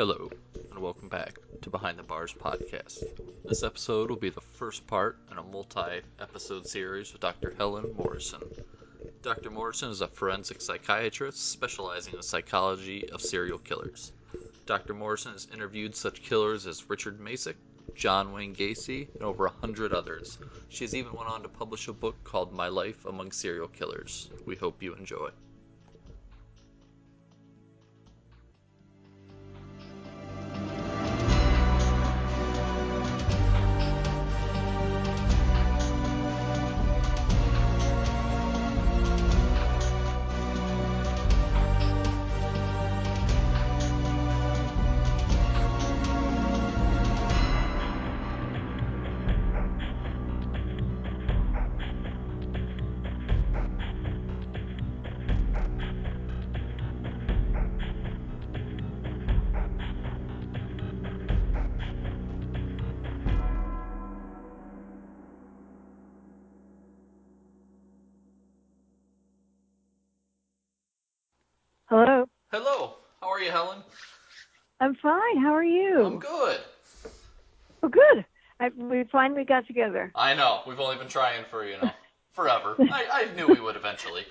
Hello, and welcome back to Behind the Bars podcast. This episode will be the first part in a multi-episode series with Dr. Helen Morrison. Dr. Morrison is a forensic psychiatrist specializing in psychology of serial killers. Dr. Morrison has interviewed such killers as Richard Macek, John Wayne Gacy, and over 100 others. She has even went on to publish a book called My Life Among Serial Killers. We hope you enjoy. Hello. Hello. How are you, Helen? I'm fine. How are you? I'm good. Oh, good. We finally got together. I know. We've only been trying for, forever. I knew we would eventually.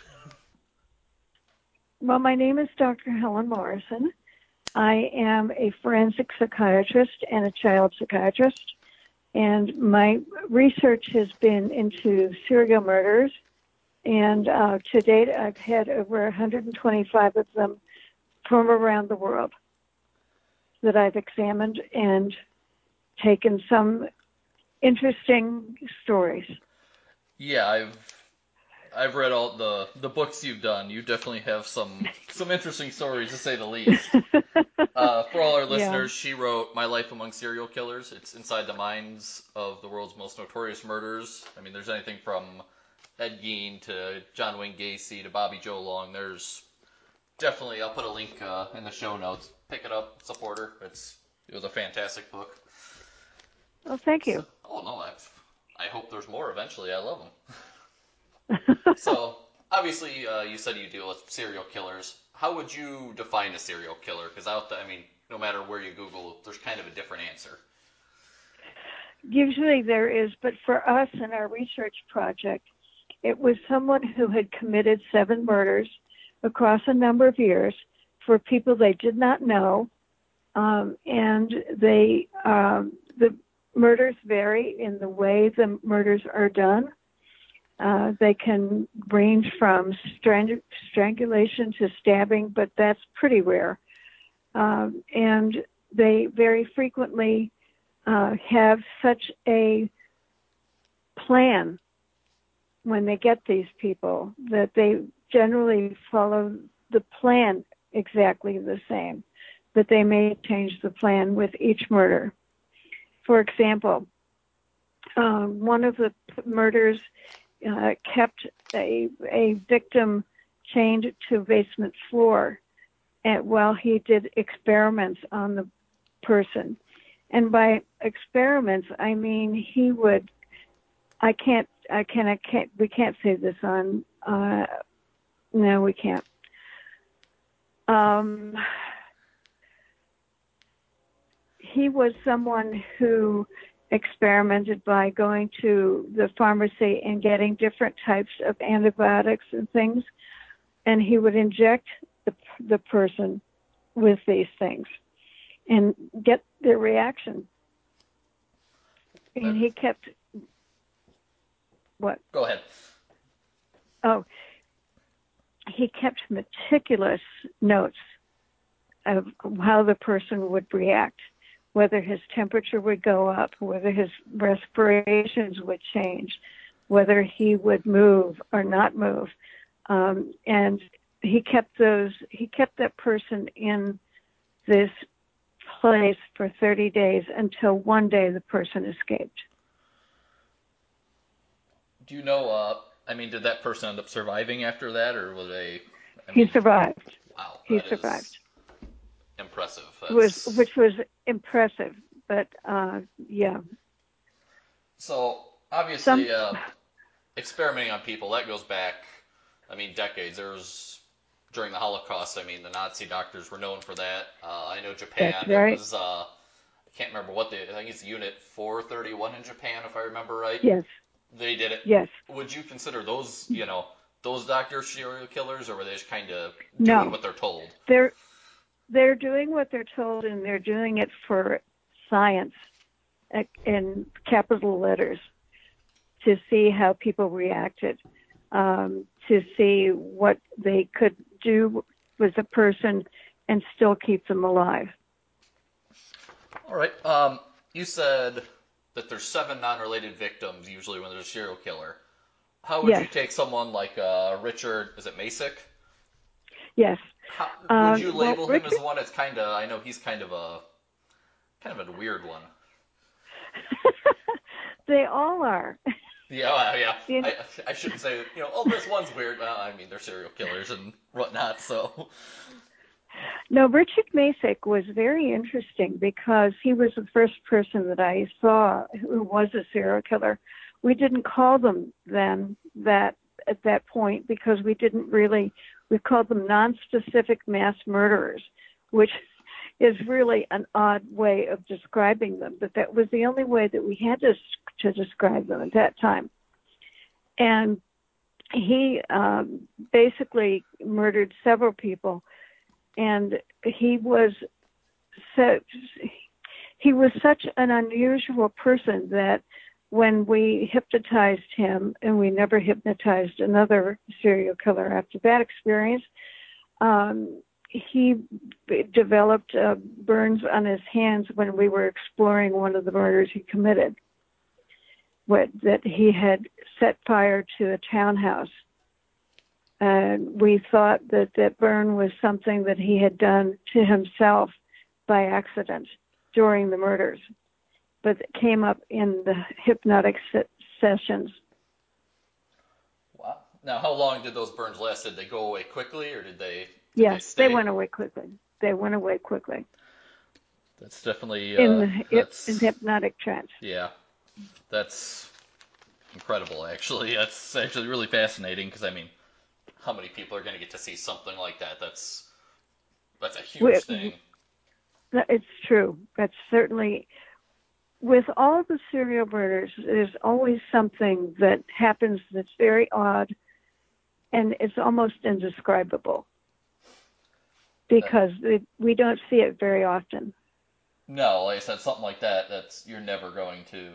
Well, my name is Dr. Helen Morrison. I am a forensic psychiatrist and a child psychiatrist, and my research has been into serial murders. And to date, I've had over 125 of them from around the world that I've examined and taken some interesting stories. Yeah, I've read all the books you've done. You definitely have some interesting stories, to say the least. For all our listeners, She wrote My Life Among Serial Killers. It's inside the minds of the world's most notorious murderers. I mean, there's anything from Ed Gein to John Wayne Gacy to Bobby Joe Long. There's definitely, I'll put a link in the show notes. Pick it up, support her. It was a fantastic book. Well, thank you. So, I hope there's more eventually. I love them. So, obviously, you said you deal with serial killers. How would you define a serial killer? Because no matter where you Google, there's kind of a different answer. Usually there is, but for us in our research project, it was someone who had committed 7 murders across a number of years for people they did not know, and the murders vary in the way the murders are done. They can range from strangulation to stabbing, but that's pretty rare. And they very frequently have such a plan when they get these people, that they generally follow the plan exactly the same, but they may change the plan with each murder. For example, one of the murders kept a victim chained to a basement floor while he did experiments on the person. And by experiments, I mean he would... we can't say this on, no, we can't. He was someone who experimented by going to the pharmacy and getting different types of antibiotics and things, and he would inject the person with these things and get their reaction. And he kept... What? Go ahead. Oh, he kept meticulous notes of how the person would react, whether his temperature would go up, whether his respirations would change, whether he would move or not move, and he kept those. He kept that person in this place for 30 days until one day the person escaped. Do you know, did that person end up surviving after that, or was they... he survived. Wow. He survived. Impressive. Which was impressive, but, yeah. So, obviously, experimenting on people, that goes back, decades. There's during the Holocaust. I mean, the Nazi doctors were known for that. I know Japan. That's right. It was, I can't remember what I think it's Unit 431 in Japan, if I remember right. Yes. They did it. Yes. Would you consider those, you know, those doctors serial killers, or were they just kind of doing what they're told? They're doing what they're told, and they're doing it for science in capital letters to see how people reacted, to see what they could do with a person and still keep them alive. All right. You said that there's 7 non-related victims usually when there's a serial killer. How would you take someone like Richard, is it Macek? Yes. How, would you label him as one that's kind of, I know he's kind of a weird one. They all are. Yeah, yeah. You know? I shouldn't say, you know, oh, this one's weird. Well, I mean, they're serial killers and whatnot, so. No, Richard Macek was very interesting because he was the first person that I saw who was a serial killer. We didn't call them then that at that point because we didn't really, we called them non-specific mass murderers, which is really an odd way of describing them. But that was the only way that we had to describe them at that time. And he basically murdered several people. And he was such an unusual person that when we hypnotized him, and we never hypnotized another serial killer after that experience, he developed burns on his hands when we were exploring one of the murders he committed, that he had set fire to a townhouse. And we thought that that burn was something that he had done to himself by accident during the murders, but it came up in the hypnotic sessions. Wow. Now, how long did those burns last? Did they go away quickly, or did they? Yes, they went away quickly. They went away quickly. That's definitely in hypnotic trance. Yeah, that's incredible. Actually, that's actually really fascinating because I mean, how many people are going to get to see something like that? That's a huge thing. It's true. That's certainly, with all the serial murders, there's always something that happens that's very odd, and it's almost indescribable because we don't see it very often. No, like I said, something like that, you're never going to,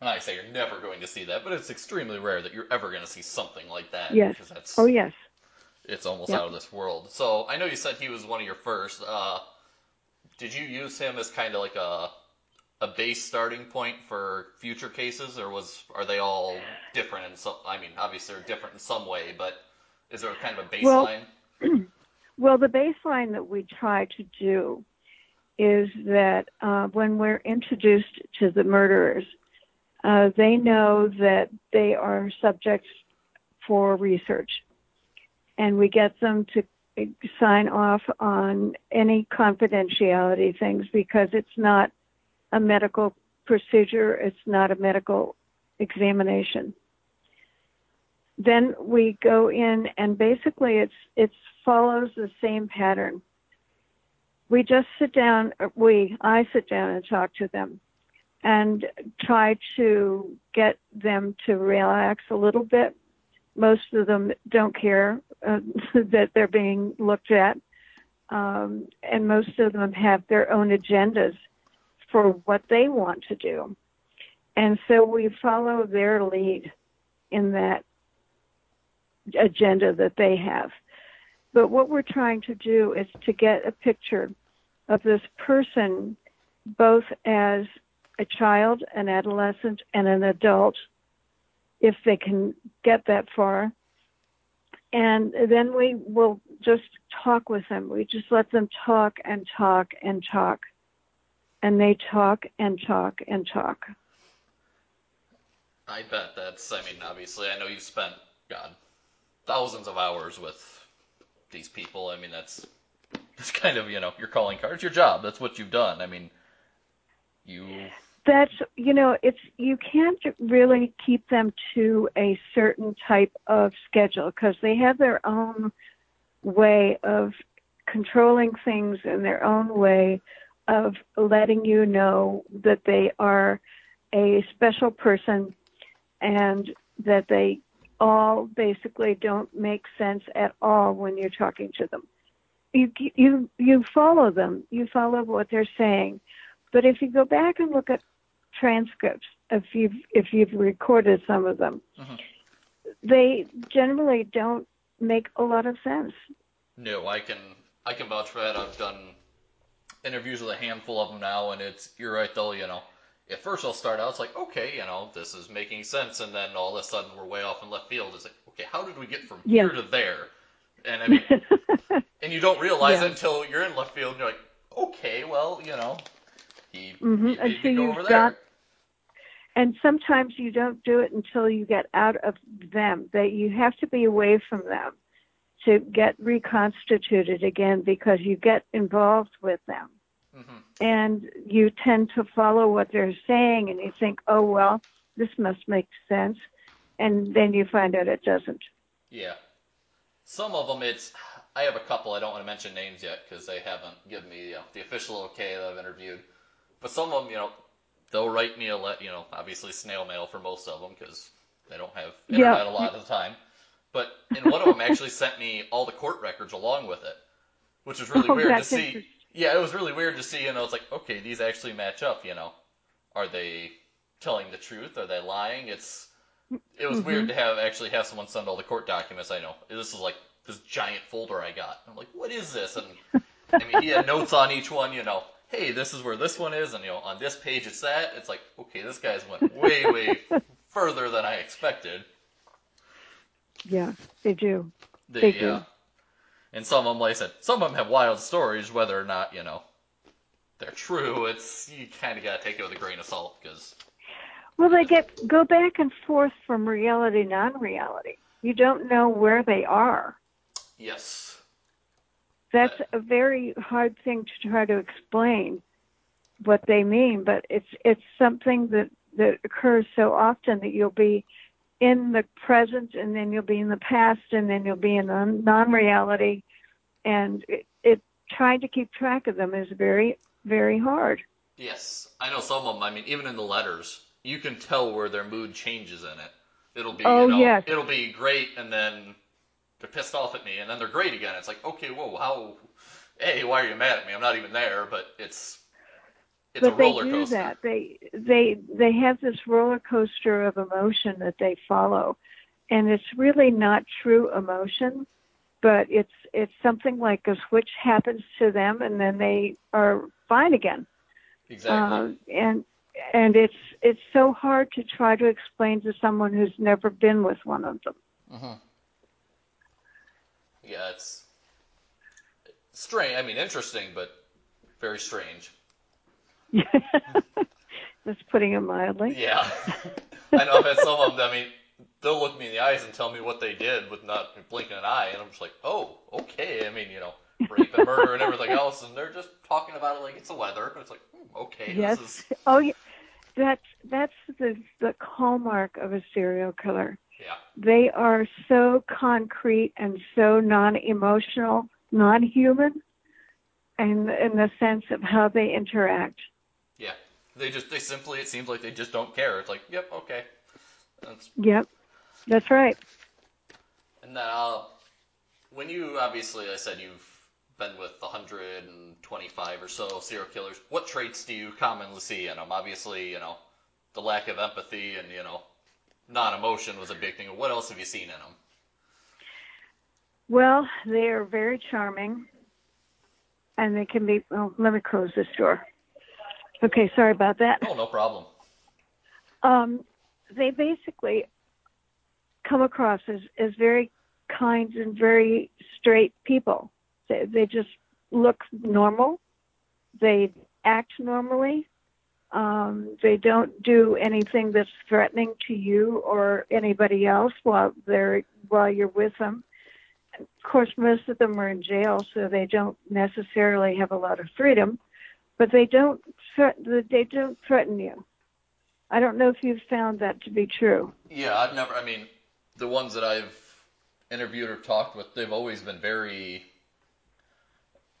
and I say you're never going to see that, but it's extremely rare that you're ever going to see something like that. Yes. Because it's almost out of this world. So I know you said he was one of your first. Did you use him as kind of like a base starting point for future cases, or are they all different in some? I mean, obviously they're different in some way, but is there kind of a baseline? Well, the baseline that we try to do is that when we're introduced to the murderers, they know that they are subjects for research, and we get them to sign off on any confidentiality things because it's not a medical procedure, it's not a medical examination. Then we go in, and basically it follows the same pattern. We just sit down, I sit down and talk to them, and try to get them to relax a little bit. Most of them don't care that they're being looked at. And most of them have their own agendas for what they want to do. And so we follow their lead in that agenda that they have. But what we're trying to do is to get a picture of this person both as a child, an adolescent, and an adult, if they can get that far. And then we will just talk with them. We just let them talk and talk and talk. And they talk and talk and talk. I bet I mean, obviously, I know you've spent, thousands of hours with these people. I mean, that's kind of, your calling card. It's your job. That's what you've done. I mean, you can't really keep them to a certain type of schedule because they have their own way of controlling things and their own way of letting you know that they are a special person and that they all basically don't make sense at all when you're talking to them. You follow them. You follow what they're saying. But if you go back and look at transcripts, if you've recorded some of them, mm-hmm. they generally don't make a lot of sense. No, I can vouch for that. I've done interviews with a handful of them now, and it's, you're right, though, you know, at first I'll start out, it's like, okay, you know, this is making sense, and then all of a sudden we're way off in left field. It's like, okay, how did we get from here to there? And I mean, and you don't realize it until you're in left field, and you're like, okay, well, you know, he made me go over there. And sometimes you don't do it until you get out of them, that you have to be away from them to get reconstituted again, because you get involved with them. Mm-hmm. And you tend to follow what they're saying, and you think, oh, well, this must make sense. And then you find out it doesn't. Yeah. Some of them, I have a couple. I don't want to mention names yet because they haven't given me the official okay that I've interviewed. But some of them, you know, they'll write me obviously snail mail for most of them because they don't have internet a lot of the time. But and one of them actually sent me all the court records along with it, which was really weird to see. Yeah, it was really weird to see, and I was like, okay, these actually match up, you know. Are they telling the truth? Are they lying? It was weird to have someone send all the court documents. I know. This is like this giant folder I got. I'm like, what is this? And I mean, he had notes on each one, you know. Hey, this is where this one is, and, you know, on this page it's that. It's like, okay, this guy's went way, way further than I expected. Yeah, they do. They do. And some of them, like I said, some of them have wild stories, whether or not, you know, they're true. You kind of got to take it with a grain of salt, because... Well, they go back and forth from reality, non-reality. You don't know where they are. Yes. That's a very hard thing to try to explain what they mean, but it's something that occurs so often that you'll be in the present, and then you'll be in the past, and then you'll be in non-reality, and trying to keep track of them is very, very hard. Yes, I know some of them. I mean, even in the letters, you can tell where their mood changes in it. It'll be, it'll be great, and then they're pissed off at me, and then they're great again. It's like, okay, whoa, hey, why are you mad at me? I'm not even there, but it's a roller coaster. But they do that. They have this roller coaster of emotion that they follow, and it's really not true emotion, but it's something like a switch happens to them, and then they are fine again. Exactly. And it's so hard to try to explain to someone who's never been with one of them. Uh-huh. Yeah, it's strange. I mean, interesting, but very strange. That's putting it mildly. Yeah. I know I've had some of them, I mean, they'll look me in the eyes and tell me what they did with not blinking an eye, and I'm just like, oh, okay. I mean, you know, rape and murder and everything else, and they're just talking about it like it's the weather. It's like, okay, yes. This is... Oh, yeah. That's the hallmark of a serial killer. Yeah. They are so concrete and so non-emotional, non-human, and in the sense of how they interact. Yeah, they simply, it seems like they just don't care. It's like, yep, okay. Yep, that's right. And then when you, obviously, I said you've been with 125 or so serial killers, what traits do you commonly see in them? Obviously, you know, the lack of empathy and, you know, non-emotion was a big thing. What else have you seen in them? Well, they are very charming, and they can be... Oh, let me close this door. Okay, sorry about that. Oh, no problem. They basically come across as very kind and very straight people. They just look normal. They act normally. They don't do anything that's threatening to you or anybody else while you're with them. Of course, most of them are in jail, so they don't necessarily have a lot of freedom, but they don't threaten you. I don't know if you've found that to be true. Yeah, I've never. I mean, the ones that I've interviewed or talked with, they've always been very,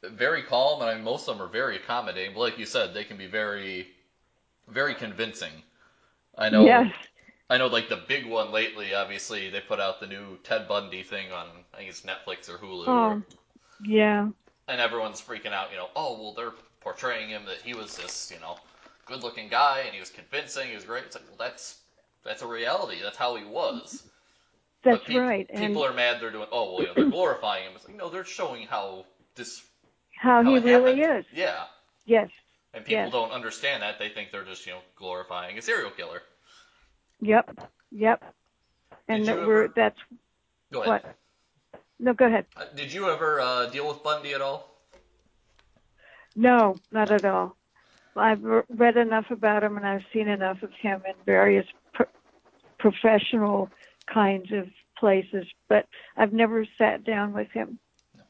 very calm, and I mean, most of them are very accommodating. But like you said, they can be very, very convincing. I know. Yes. I know, like, the big one lately, obviously, they put out the new Ted Bundy thing on, I think it's Netflix or Hulu. Yeah. And everyone's freaking out, you know, oh, well, they're portraying him that he was this, you know, good-looking guy, and he was convincing, he was great. It's like, well, that's a reality. That's how he was. That's right. People are mad they're doing, oh, well, you know, they're glorifying him. It's like, no, they're showing how this... How he really happened. Is. Yeah. Yes. And people don't understand that. They think they're just, you know, glorifying a serial killer. Yep. And that's... Go ahead. What? No, go ahead. Did you ever deal with Bundy at all? No, not at all. I've read enough about him, and I've seen enough of him in various professional kinds of places, but I've never sat down with him. No.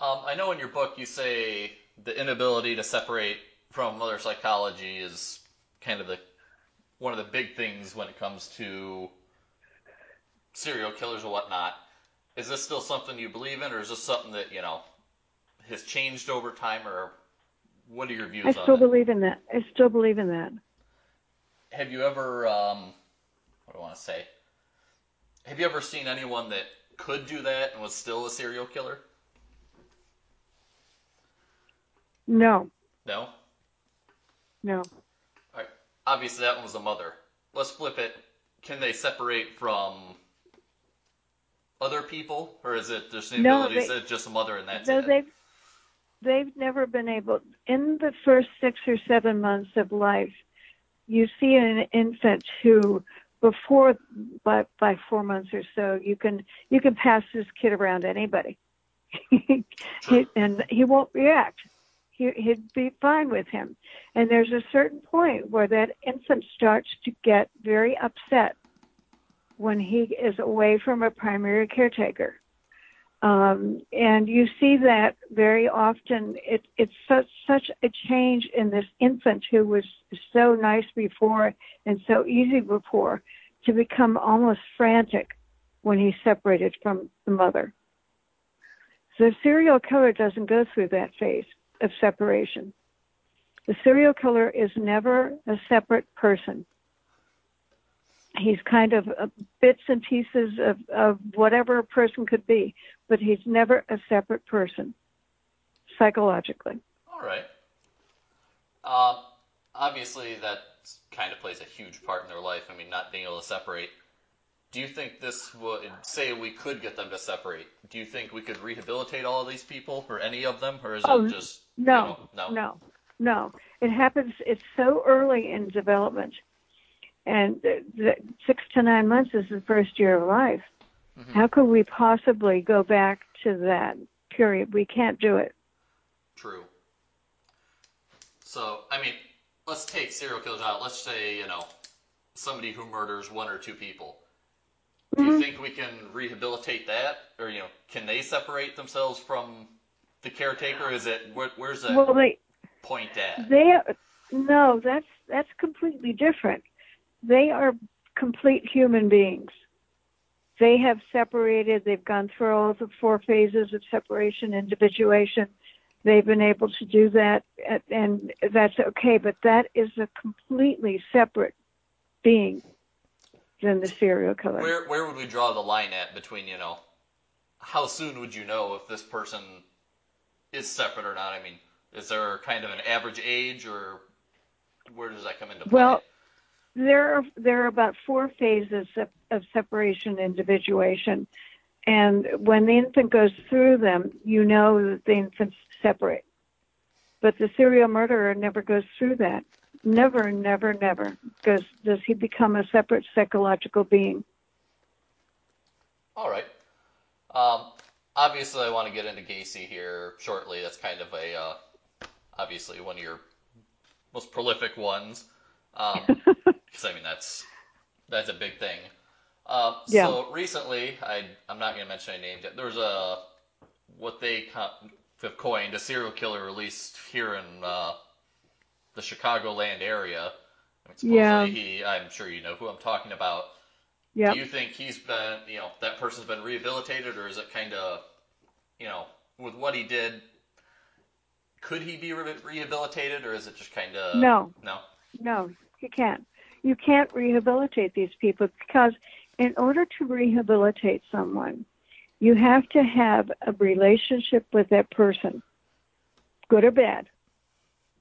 I know in your book you say the inability to separate from other psychology is kind of one of the big things when it comes to serial killers or whatnot. Is this still something you believe in, or is this something that, you know, has changed over time, or what are your views on that? I still believe in that. I still believe in that. Have you ever, have you ever seen anyone that could do that and was still a serial killer? No. All right. Obviously, that one was the mother. Let's flip it. Can they separate from other people, or is it just the ability? Is it just a mother and that's it? They've never been able. In the first 6 or 7 months of life, you see an infant who, by 4 months or so, you can pass this kid around to anybody, and he won't react. He'd be fine with him. And there's a certain point where that infant starts to get very upset when he is away from a primary caretaker. And you see that very often. It's such a change in this infant who was so nice before and so easy before to become almost frantic when he's separated from the mother. The serial killer doesn't go through that phase of separation. The serial killer is never a separate person. He's kind of bits and pieces of whatever a person could be, but he's never a separate person psychologically. All right. Obviously, that kind of plays a huge part in their life. I mean, not being able to separate. Do you think this would, say we could get them to separate, do you think we could rehabilitate all of these people or any of them, or is it just... No. It happens, it's so early in development. And 6 to 9 months is the first year of life. Mm-hmm. How could we possibly go back to that period? We can't do it. True. So, I mean, let's take serial killers out. Let's say, you know, somebody who murders 1 or 2 people. Mm-hmm. Do you think we can rehabilitate that? Or, you know, can they separate themselves from the caretaker? Is it, where's that point at? No, that's completely different. They are complete human beings. They have separated. They've gone through all the 4 phases of separation, individuation. They've been able to do that, and that's okay. But that is a completely separate being than the serial killer. Where would we draw the line at between, you know, how soon would you know if this person is separate or not? I mean, is there kind of an average age, or where does that come into play? Well, there are about 4 phases of separation, individuation, and when the infant goes through them, you know that the infants separate. But the serial murderer never goes through that. Never does he become a separate psychological being. All right. Obviously, I want to get into Gacy here shortly. That's kind of a obviously one of your most prolific ones. Because I mean that's a big thing. So recently, I'm not going to mention any names yet. There's what they have coined a serial killer released here in the Chicagoland area. I mean, supposedly I'm sure you know who I'm talking about. Yep. Do you think he's been, you know, that person's been rehabilitated, or is it kind of, you know, with what he did, could he be rehabilitated, or is it just kind of... No, he can't. You can't rehabilitate these people, because in order to rehabilitate someone, you have to have a relationship with that person, good or bad,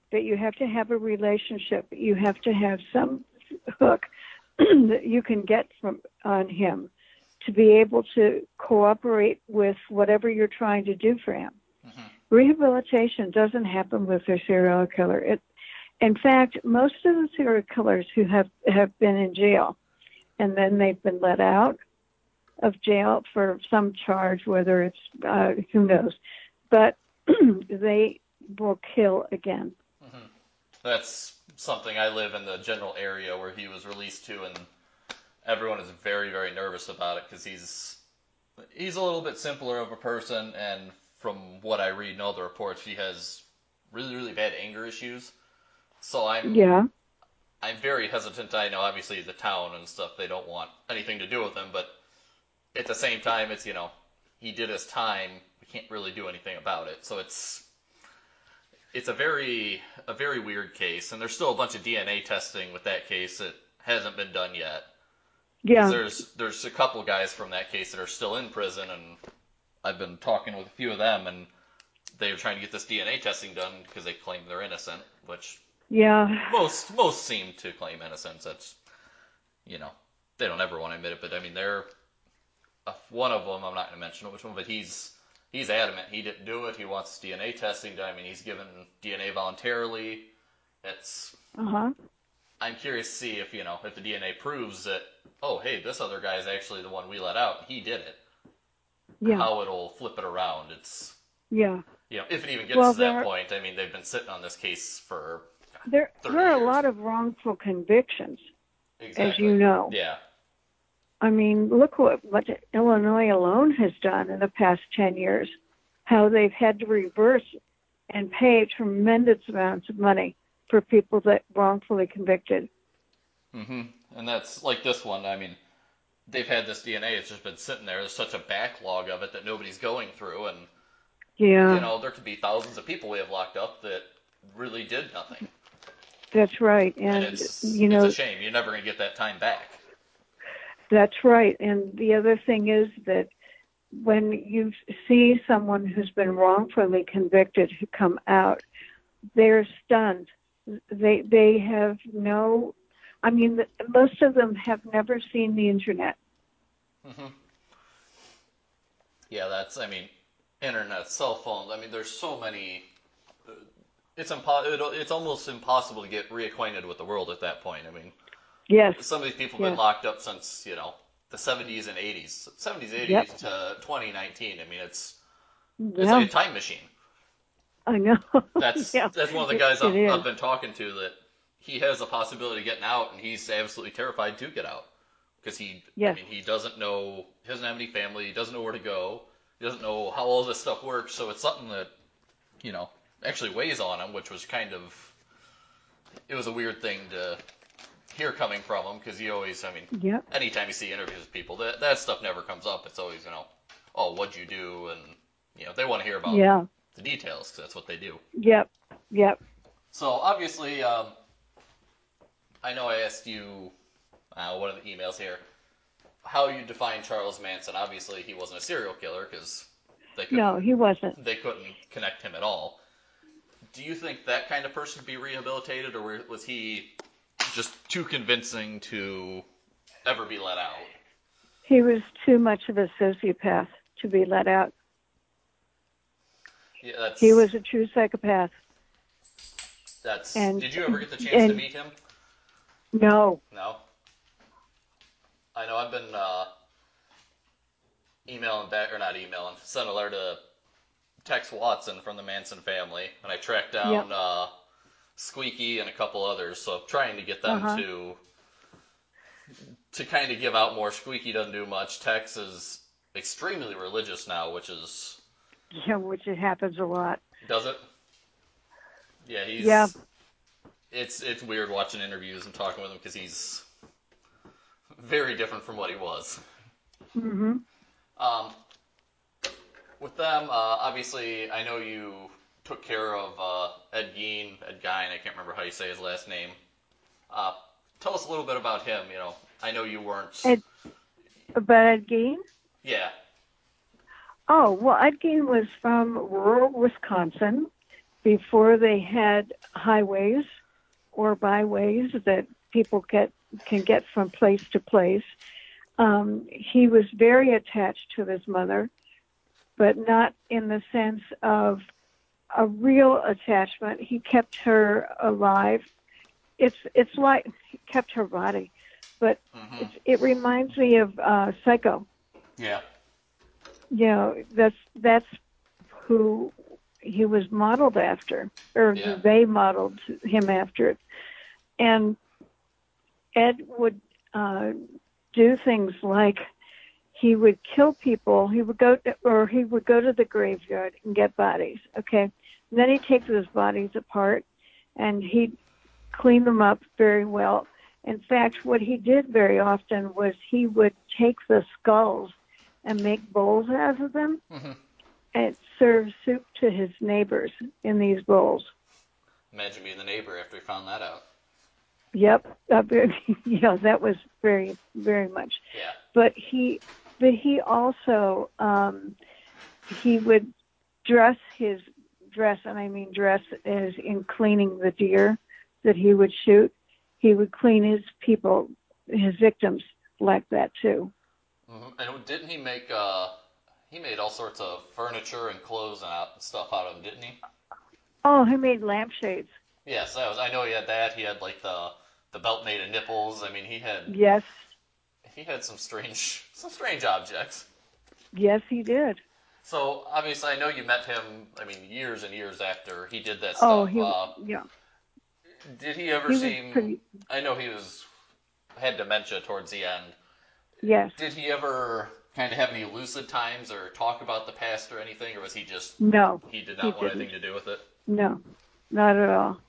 but you have to have a relationship. You have to have some hook that you can get from on him to be able to cooperate with whatever you're trying to do for him. Mm-hmm. Rehabilitation doesn't happen with a serial killer. In fact, most of the serial killers who have been in jail and then they've been let out of jail for some charge, whether it's, who knows, but they will kill again. Mm-hmm. That's something. I live in the general area where he was released to, and everyone is very, very nervous about it because he's a little bit simpler of a person, and from what I read in all the reports, he has really, really bad anger issues. So I'm very hesitant. I know, obviously, the town and stuff, they don't want anything to do with him, but at the same time, it's, you know, he did his time. We can't really do anything about it. So it's a very weird case, and there's still a bunch of DNA testing with that case that hasn't been done yet. Yeah. There's a couple guys from that case that are still in prison, and I've been talking with a few of them, and they're trying to get this DNA testing done because they claim they're innocent, which... Yeah. Most seem to claim innocence. That's, you know, they don't ever want to admit it, but I mean, they're... One of them, I'm not going to mention which one, but he's adamant he didn't do it. He wants DNA testing done. I mean, he's given DNA voluntarily. It's... Uh-huh. I'm curious to see if, you know, if the DNA proves that, oh, hey, this other guy is actually the one we let out. He did it. Yeah. How it'll flip it around. It's... Yeah. You know, if it even gets to that point. I mean, they've been sitting on this case for... There are a lot of wrongful convictions, as you know. Yeah. I mean, look what Illinois alone has done in the past 10 years, how they've had to reverse and pay tremendous amounts of money for people that wrongfully convicted. Mm-hmm. And that's like this one. I mean, they've had this DNA. It's just been sitting there. There's such a backlog of it that nobody's going through. And, yeah, you know, there could be thousands of people we have locked up that really did nothing. That's right. And you know, it's a shame. You're never going to get that time back. That's right. And the other thing is that when you see someone who's been wrongfully convicted who come out, they're stunned. They have no... I mean, most of them have never seen the internet. Mm-hmm. Yeah, that's... I mean, internet, cell phones. I mean, there's so many... It's almost impossible to get reacquainted with the world at that point. I mean, yes, some of these people have been locked up since, you know, the 70s and 80s. 70s, 80s to 2019. I mean, it's like a time machine. I know. That's one of the guys I've been talking to, that he has the possibility of getting out, and he's absolutely terrified to get out. Because he doesn't know, he doesn't have any family, he doesn't know where to go, he doesn't know how all this stuff works, so it's something that, you know, actually weighs on him, which was kind of, it was a weird thing to hear coming from him, because he always, I mean, anytime you see interviews with people, that stuff never comes up. It's always, you know, oh, what'd you do? And, you know, they want to hear about the details, because that's what they do. Yep. So, obviously, I know I asked you, one of the emails here, how you define Charles Manson. Obviously, he wasn't a serial killer, because he wasn't. They couldn't connect him at all. Do you think that kind of person could be rehabilitated, or was he just too convincing to ever be let out? He was too much of a sociopath to be let out. Yeah, he was a true psychopath. Did you ever get the chance to meet him? No. I know I've been sent a letter to Tex Watson from the Manson family, and I tracked down Squeaky and a couple others, so I'm trying to get them to kind of give out more. Squeaky doesn't do much. Tex is extremely religious now, which is... Yeah, which it happens a lot. Does it? Yeah, he's... Yeah. It's weird watching interviews and talking with him, because he's... very different from what he was. Mm-hmm. With them, obviously, I know you took care of Ed Gein, I can't remember how you say his last name. Tell us a little bit about him, you know. I know you weren't... Ed Gein? Yeah. Oh, well, Ed Gein was from rural Wisconsin before they had highways or byways that people can get from place to place. He was very attached to his mother, but not in the sense of a real attachment. He kept her alive. It's like he kept her body, but mm-hmm. it reminds me of Psycho. Yeah. You know, that's who he was modeled after, or yeah. They modeled him after. And Ed would do things like he would kill people. He would go to the graveyard and get bodies. Okay, and then he'd take those bodies apart, and he'd clean them up very well. In fact, what he did very often was he would take the skulls and make bowls out of them, mm-hmm. and serve soup to his neighbors in these bowls. Imagine being the neighbor after he found that out. Yep, that was very, very much. Yeah. But he also he would dress his dress, and I mean dress as in cleaning the deer that he would shoot. He would clean his people, his victims, like that too. Mm-hmm. And didn't he make? He made all sorts of furniture and clothes and stuff out of them, didn't he? Oh, he made lampshades. Yes, that was. I know he had that. He had like the belt made of nipples. I mean, he had. Yes. He had some strange objects. Yes, he did. So obviously, I know you met him. I mean, years and years after he did that stuff. Oh, yeah. Did he ever seem? I know he had dementia towards the end. Yes. Did he ever kind of have any lucid times or talk about the past or anything, or was he just no? He did not want anything to do with it. No, not at all.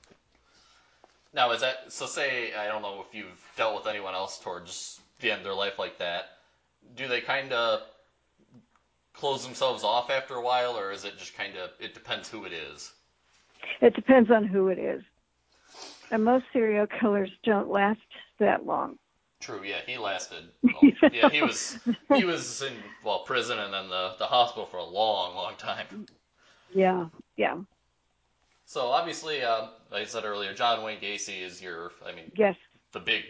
Now is that so? Say I don't know if you've dealt with anyone else towards the end of their life like that. Do they kind of close themselves off after a while, or is it just kind of it depends who it is? It depends on who it is, and most serial killers don't last that long. True. Yeah, he lasted. Well, yeah, he was in prison and then the hospital for a long, long time. Yeah. Yeah. So obviously, like I said earlier, John Wayne Gacy is yes, the big,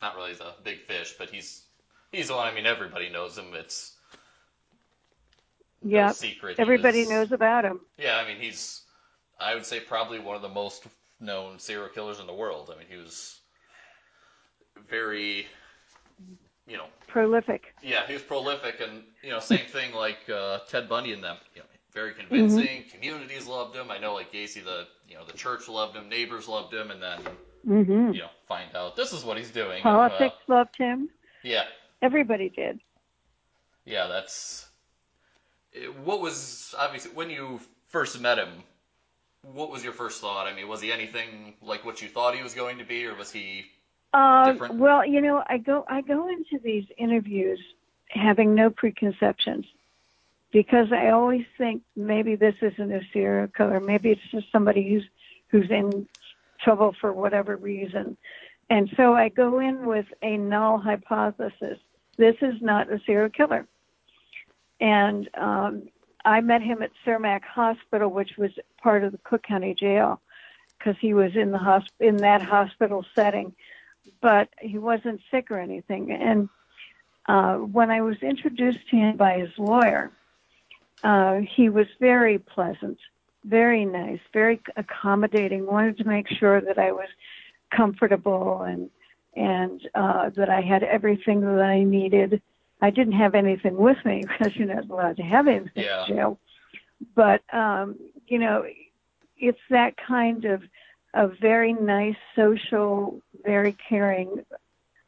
not really the big fish, but he's the one. I mean, everybody knows him. It's no secret. Everybody knows about him. Yeah, I mean, I would say probably one of the most known serial killers in the world. I mean, he was very, you know, prolific. Yeah, he was prolific, and you know, same thing like Ted Bundy and them. You know, very convincing. Mm-hmm. Communities loved him. I know, like Gacy, the church loved him, neighbors loved him, and then mm-hmm. you know, find out this is what he's doing. Politics loved him. Yeah, everybody did. Yeah, that's what was obviously when you first met him. What was your first thought? I mean, was he anything like what you thought he was going to be, or was he? Well, you know, I go into these interviews having no preconceptions because I always think maybe this isn't a serial killer. Maybe it's just somebody who's in trouble for whatever reason. And so I go in with a null hypothesis. This is not a serial killer. And I met him at Cermak Hospital, which was part of the Cook County Jail, because he was in in that hospital setting. But he wasn't sick or anything. And when I was introduced to him by his lawyer, he was very pleasant, very nice, very accommodating, wanted to make sure that I was comfortable and that I had everything that I needed. I didn't have anything with me because you're not allowed to have anything yeah. in jail. But, you know, it's that kind of a very nice, social, very caring,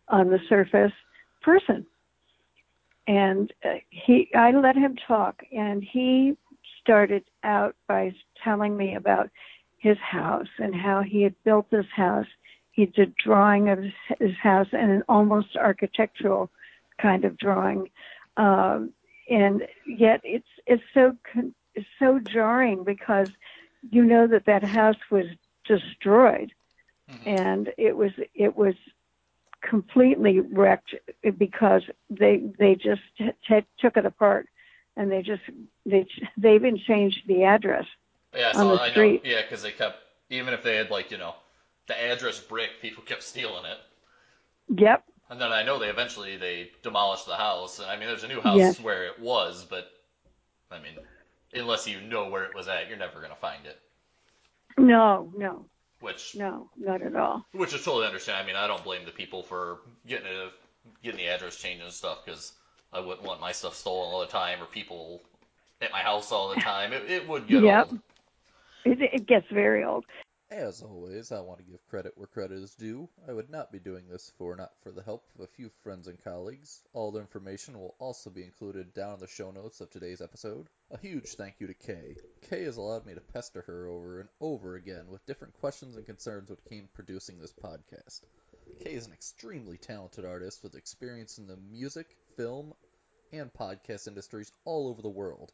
on the surface person. And I let him talk, and he started out by telling me about his house and how he had built this house He did drawing of his house and an almost architectural kind of drawing. And yet it's so jarring because you know that house was destroyed, mm-hmm. and it was completely wrecked because they just took it apart, and they even changed the address. Yeah, on the street. I know. Yeah, because they kept, even if they had the address brick, people kept stealing it. Yep. And then I know they eventually demolished the house. I mean, there's a new house yes. where it was, but I mean, unless you know where it was at, you're never going to find it. No. No, not at all. Which is totally understandable. I mean, I don't blame the people for getting the address changed and stuff, because I wouldn't want my stuff stolen all the time or people at my house all the time. It would get old. It gets very old. As always, I want to give credit where credit is due. I would not be doing this not for the help of a few friends and colleagues. All the information will also be included down in the show notes of today's episode. A huge thank you to Kay. Kay has allowed me to pester her over and over again with different questions and concerns when it came to producing this podcast. Kay is an extremely talented artist with experience in the music, film, and podcast industries all over the world.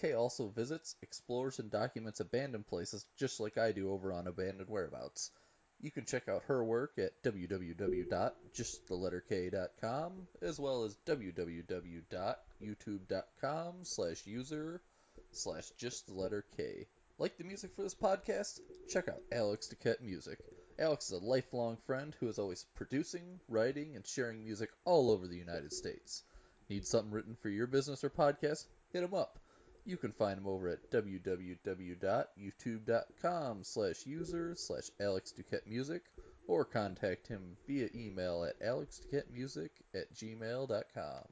Kay also visits, explores, and documents abandoned places just like I do over on Abandoned Whereabouts. You can check out her work at www.justthelitterk.com as well as www.youtube.com/user/justthelitterk. Like the music for this podcast? Check out Alex Duquette Music. Alex is a lifelong friend who is always producing, writing, and sharing music all over the United States. Need something written for your business or podcast? Hit him up. You can find him over at www.youtube.com/user/AlexDuquetteMusic or contact him via email at alexduquettemusic@gmail.com.